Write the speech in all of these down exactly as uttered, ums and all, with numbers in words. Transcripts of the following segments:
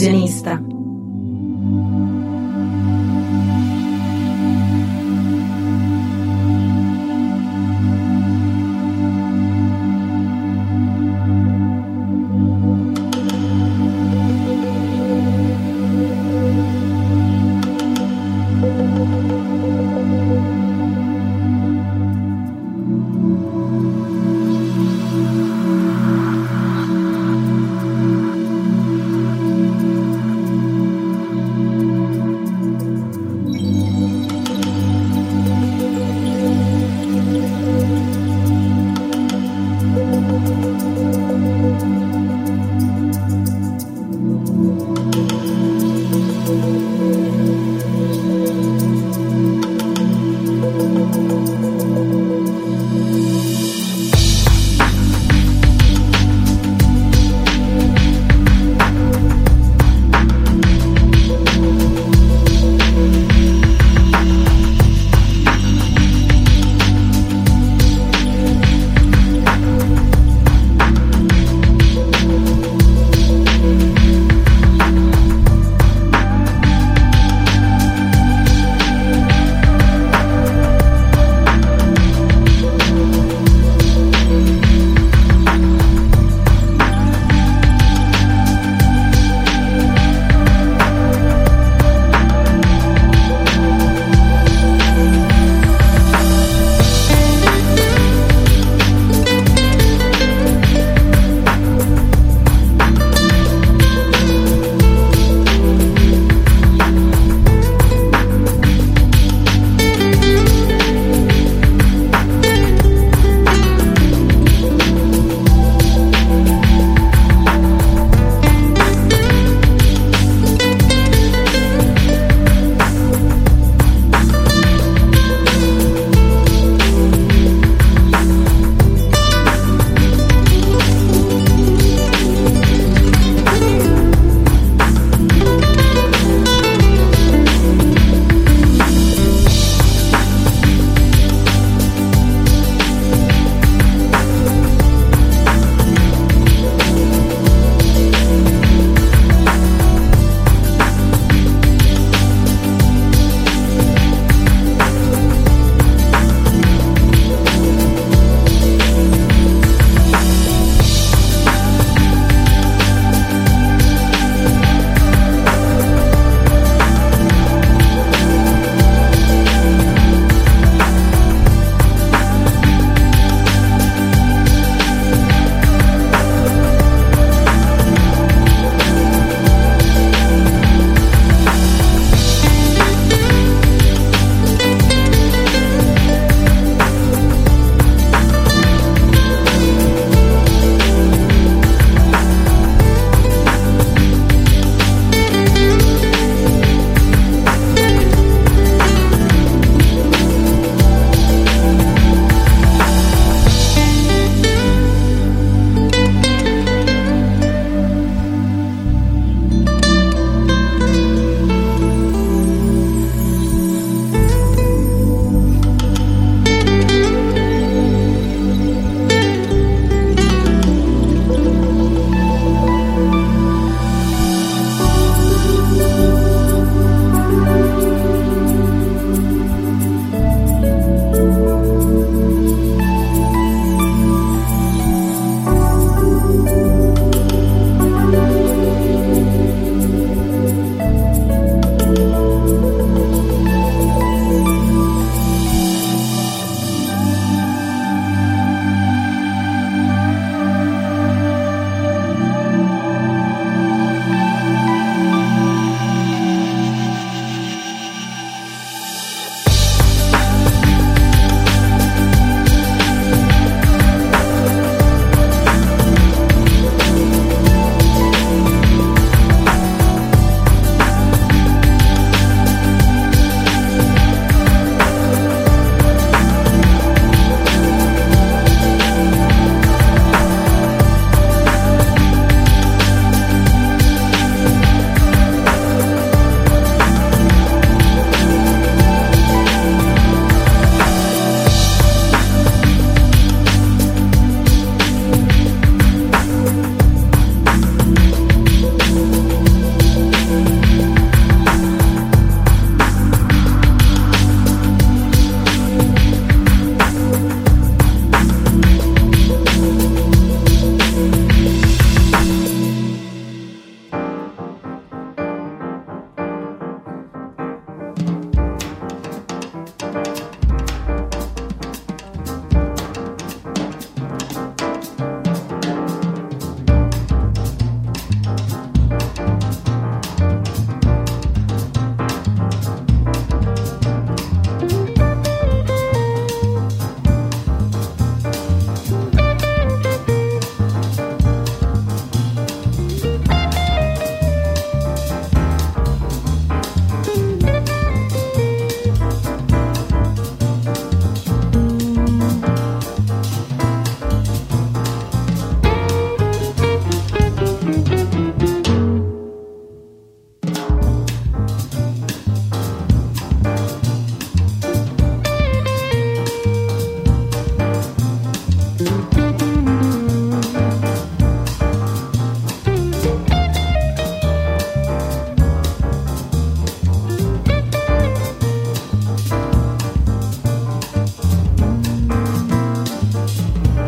L'Illusionista.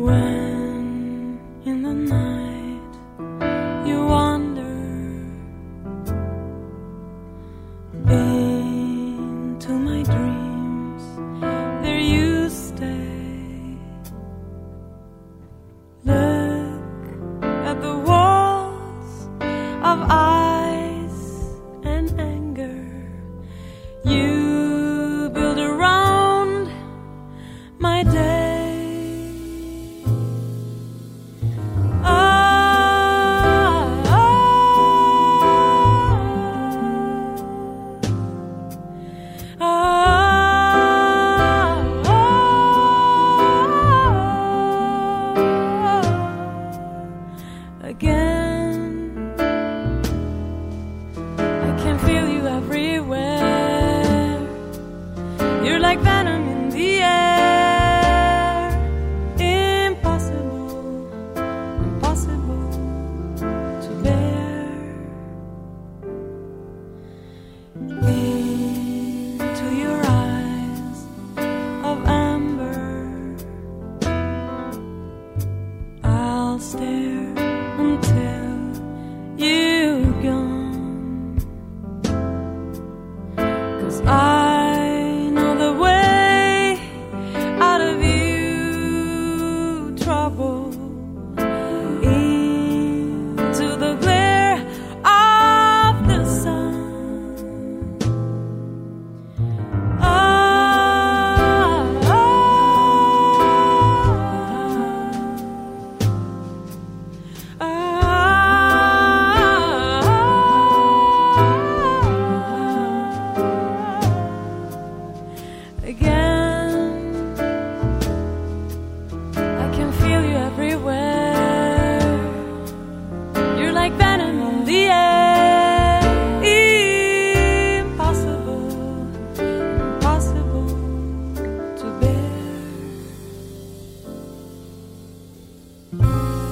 When in the night you wander into my dreams, there you stay. Look at the walls of ice and anger you build around my day. Again, I can feel you everywhere. You're like venom in the air. Impossible, impossible to bear. Into your eyes of amber I'll stare until you're gone, 'cause I know the way out of you, trouble, into the glare of the sun. Oh, again, I can feel you everywhere. You're like venom in the air. Impossible, impossible to bear.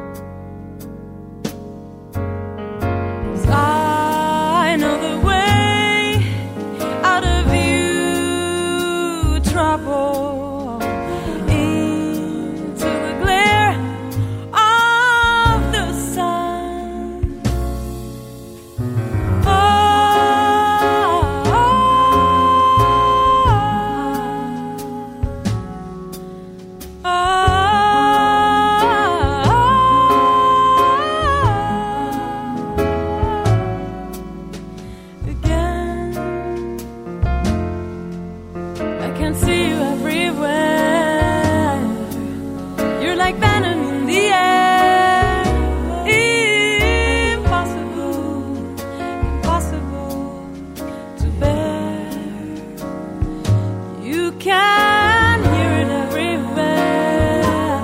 Into the glare of the sun. Oh, oh, oh, oh. Again, I can see you everywhere. Like venom in the air, impossible, impossible to bear. You can hear it everywhere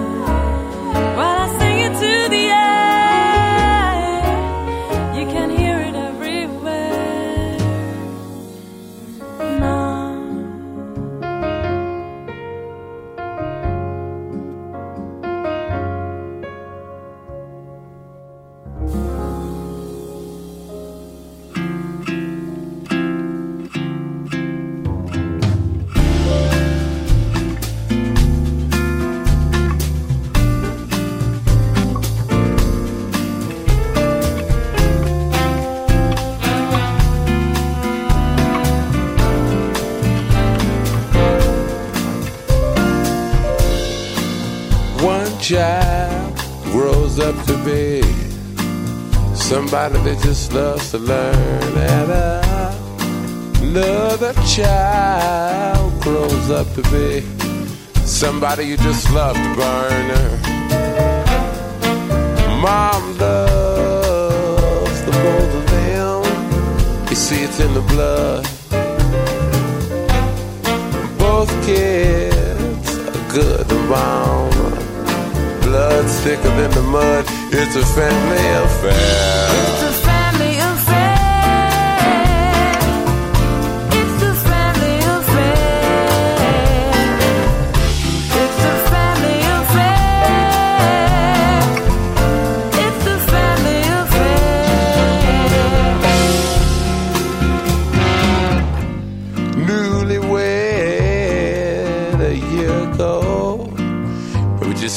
while I sing it to the air. You can hear it everywhere now. Child grows up to be somebody that just loves to learn, and another child grows up to be somebody you just love to burn. Mom loves the both of them, you see it's in the blood. Both kids are good and wrong, blood's thicker than the mud. It's a family affair. It's a family affair. It's a family affair. It's a family affair. It's a family affair.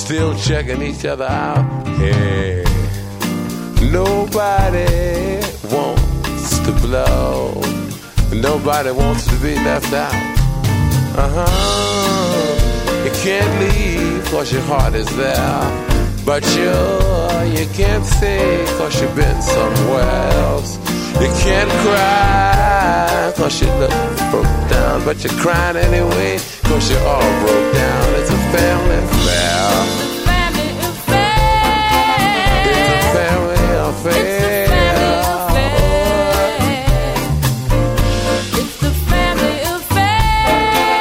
still checking each other out. Yeah. Nobody wants to blow. Nobody wants to be left out. Uh-huh. You can't leave cause your heart is there. But you, you can't say cause you've been somewhere else. You can't cry cause you look broke down. But you're crying anyway cause you're all broke down. It's a family affair. It's a family affair. It's a family affair. It's a family affair. It's a family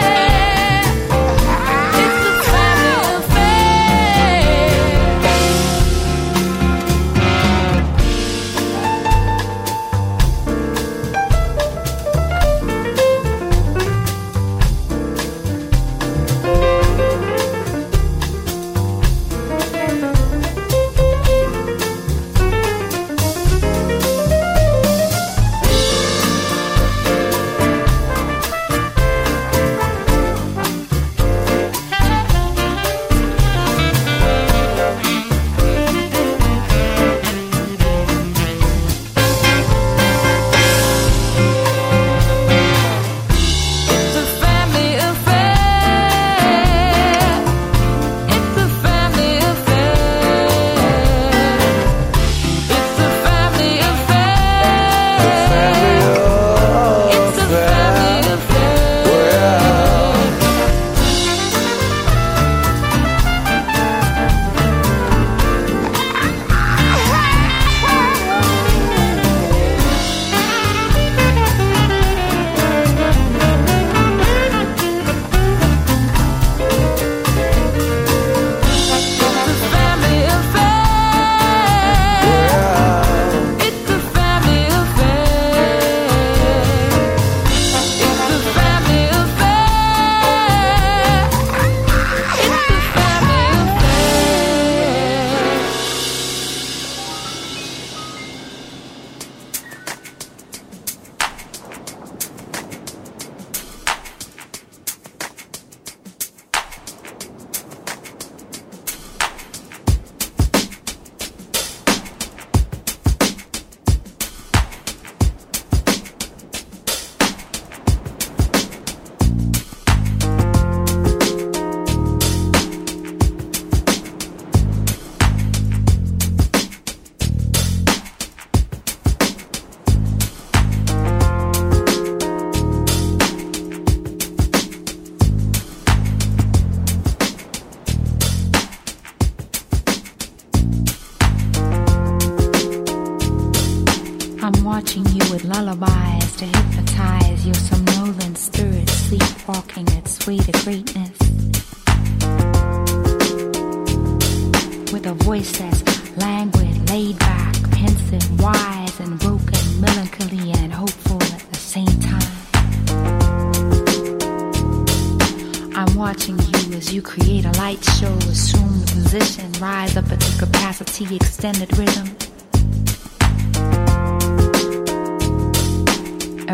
extended rhythm,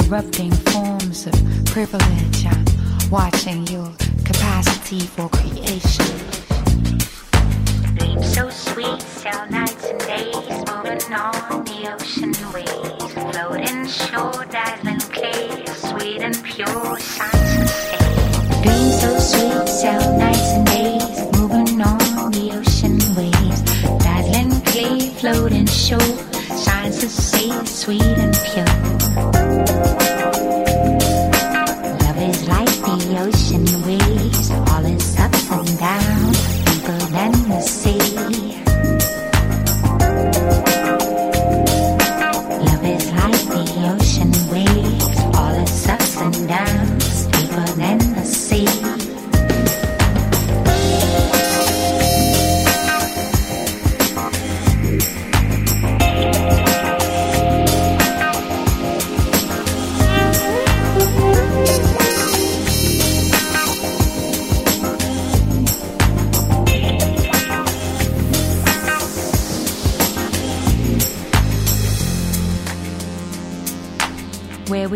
erupting forms of privilege. I'm watching your capacity for creation. Babe, so sweet, sail nights and days, moving on the ocean waves, floating shore, dazzling place, sweet and pure science and space. Being so sweet, sail nights and days, moving on the ocean waves, dazzling clay, floating shore, shines the sea, sweet and pure. Love is like the ocean waves, all its ups and downs, deeper than the sea. Love is like the ocean waves, all its ups and downs, deeper than the sea.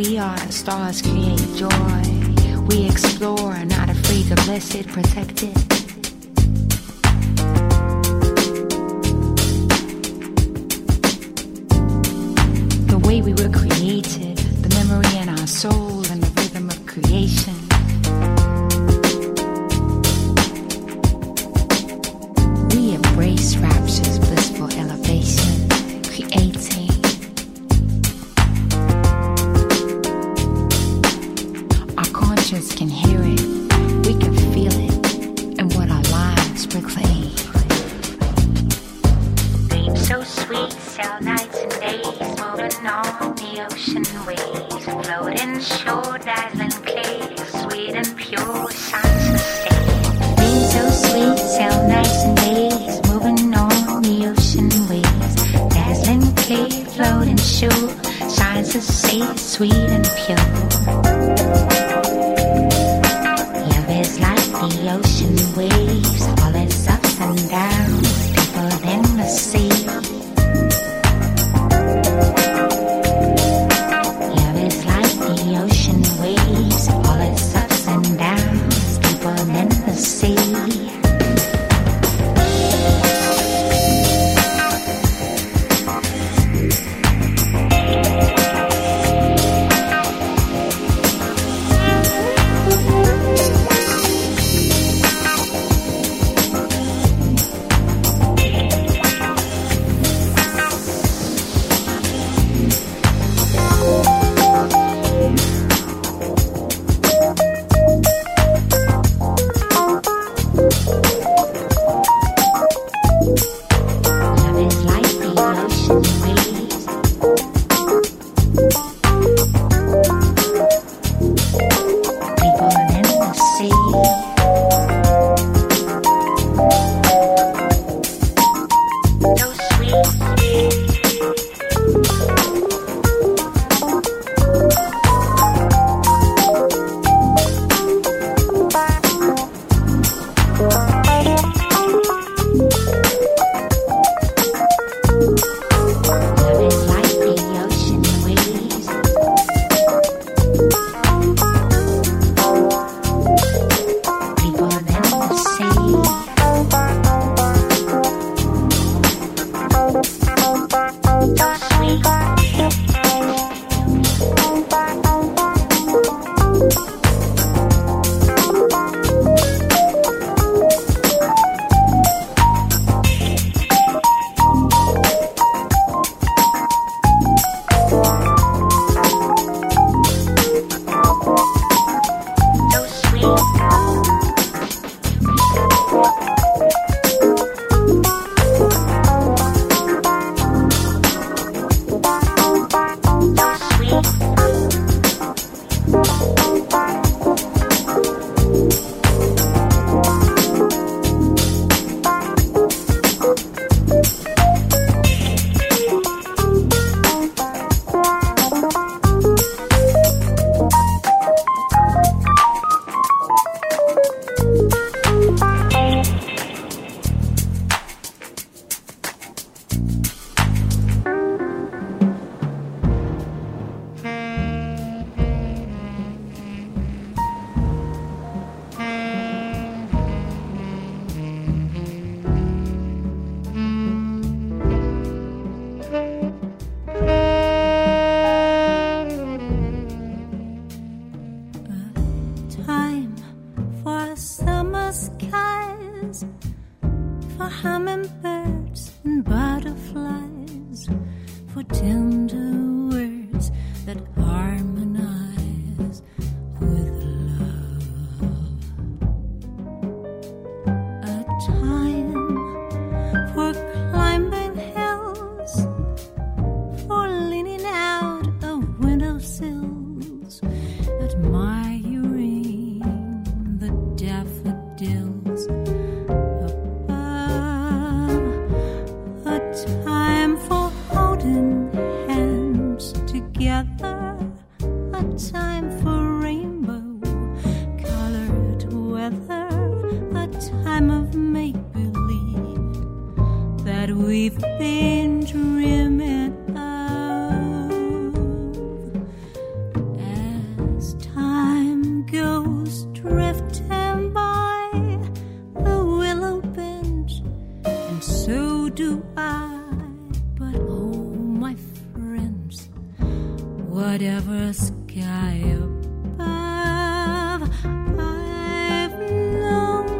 We are, the stars create joy. We explore, not afraid to bless it, protect it. way we were created, the memory in our soul and the rhythm of creation. We embrace rapture's blissful elevation, creating. Our conscience can hear it, we can feel it, and what our lives proclaim. Babe, so sweet, sell nights and days, moving on the ocean waves, floating shore, dazzling place, sweet and pure, sounds sustained. Babe, so sweet, sell nights and days, moving on the ocean waves, dazzling place, floating shore, sounds sustained, sweet and pure. The ocean waves, all its ups and downs, people in the sea. Love is like the ocean waves, all its ups and downs, people in the sea. Time for holding hands together whatever sky above. I've known a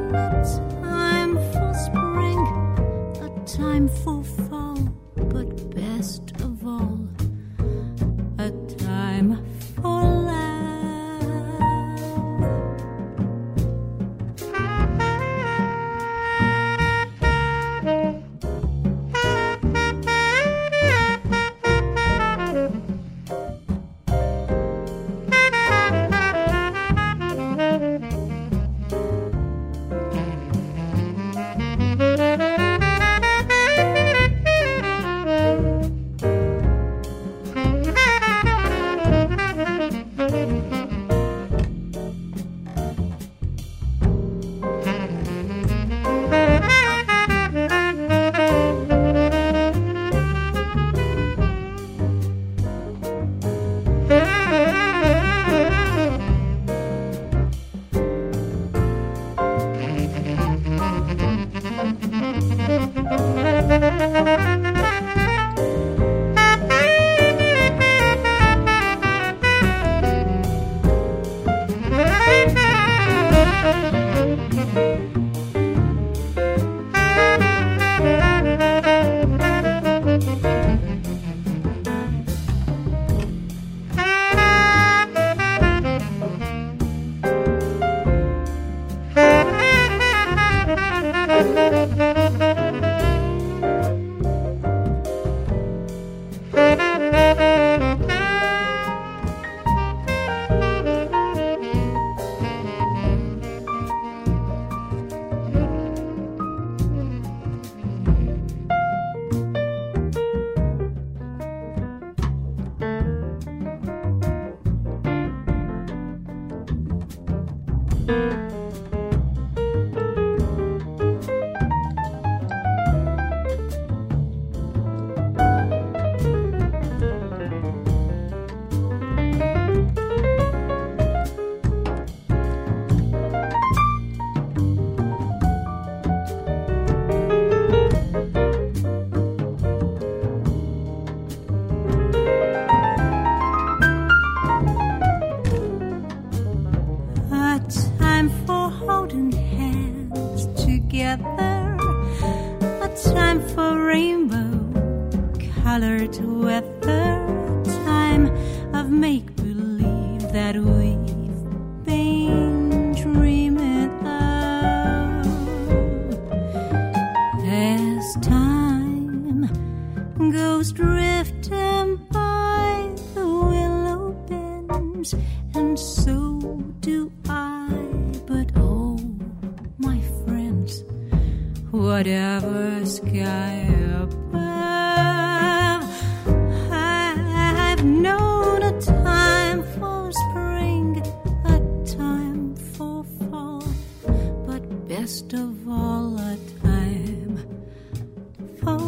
time for spring, a time for fall, but best of all, a time for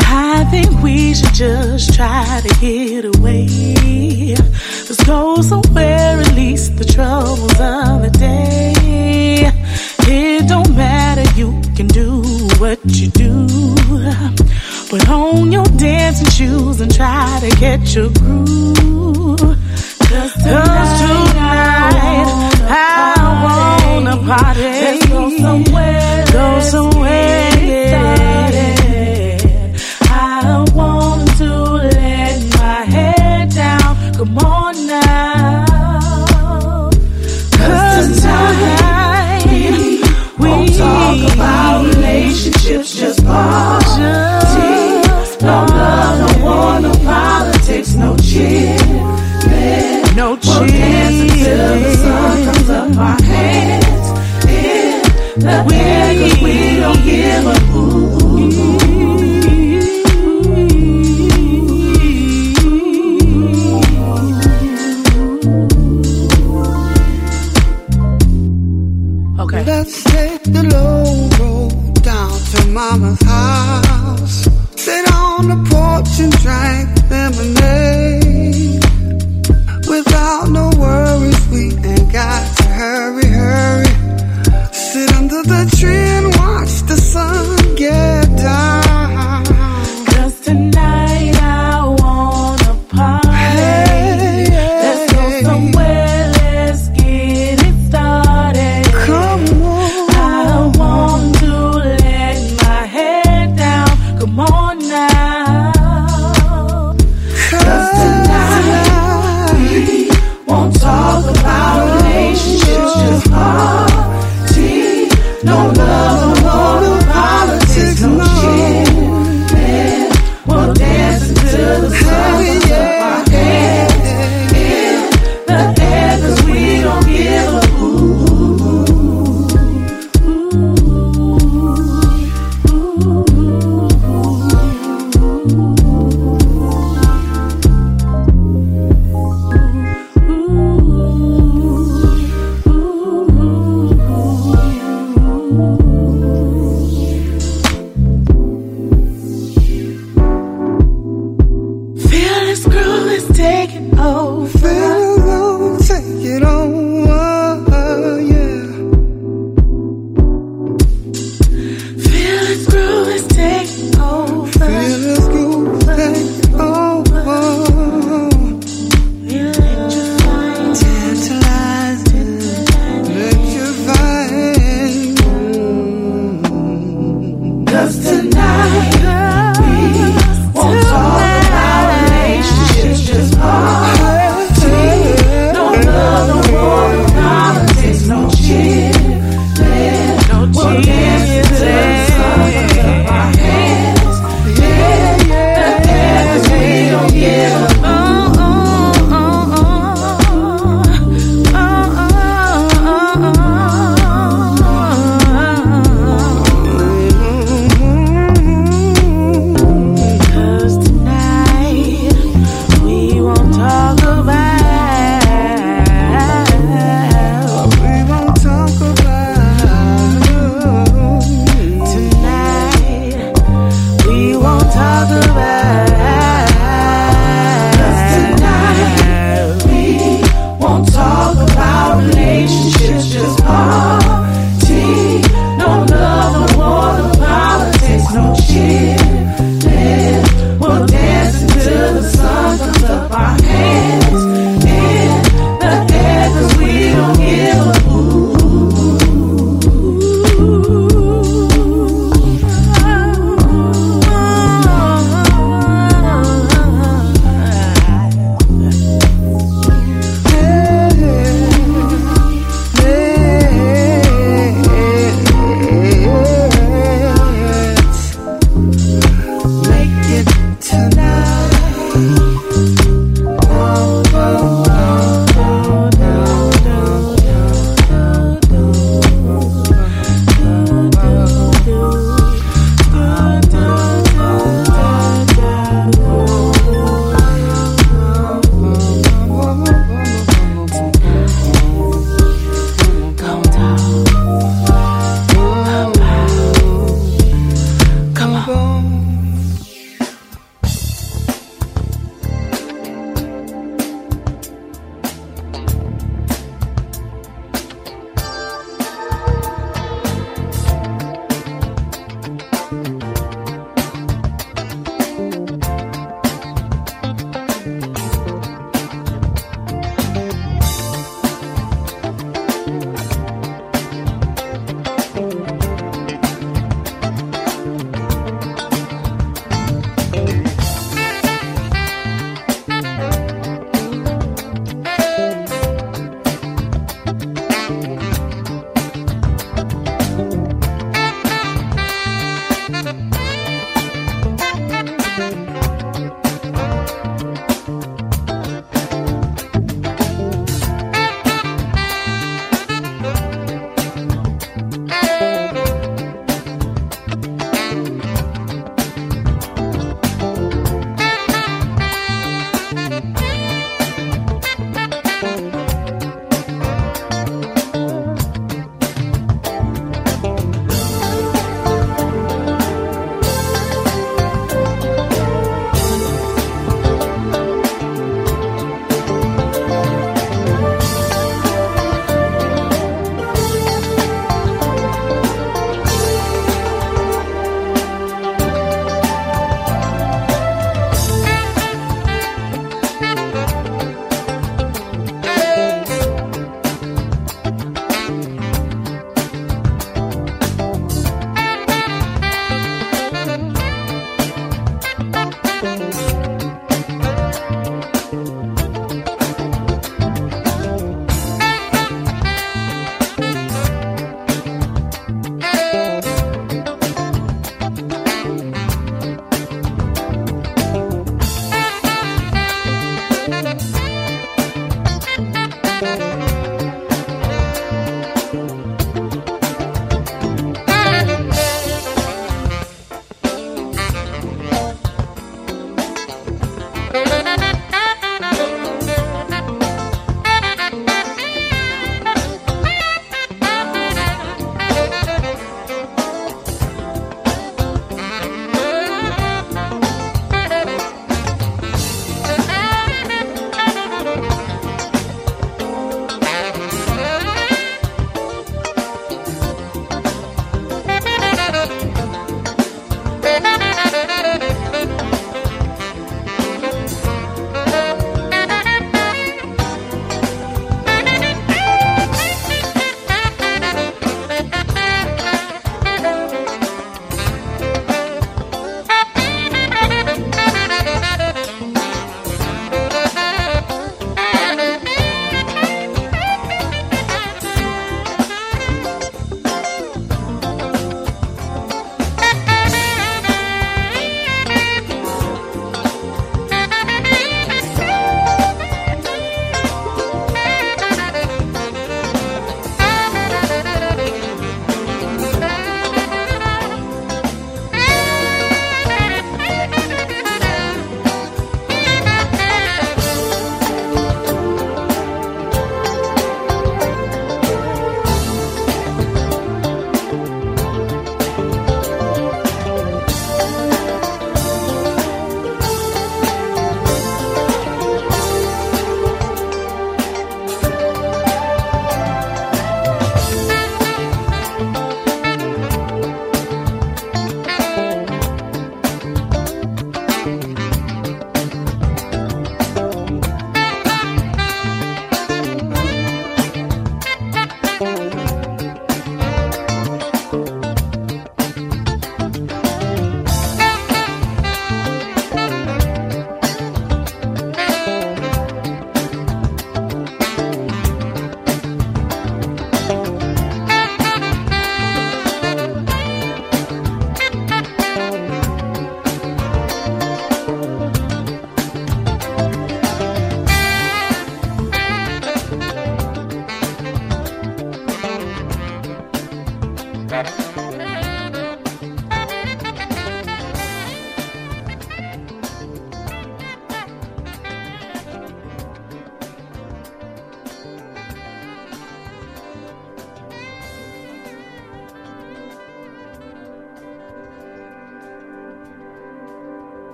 I think we should just try to get away. Let's go somewhere, release the troubles of the day. It don't matter, you can do what you do. Put on your dancing shoes and try to catch your groove. Cause tonight I wanna party. Let's go somewhere, go somewhere, yeah. I want to let my head down. Come on now. Cause tonight we won't talk about relationships, just parties. No love, no war, no politics, no cheer. No cheese. We'll dance until the sun comes up our hands in the air, cause we don't give a poop. Okay. Let's take the low road down to Mama's house. Sit on the porch and drink lemonade. Without no worries, we ain't got to hurry, hurry. Sit under the tree and watch the sun get down. Cause tonight I wanna party. Hey, let's go somewhere, let's get it started. Come on. I want to let my head down. Come on now. Cause tonight won't talk about relationships, just party. No love, no war, no politics, no shit. Man, we'll dance until the sun comes up our hands in the air, cause we don't give a yeah.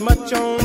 much on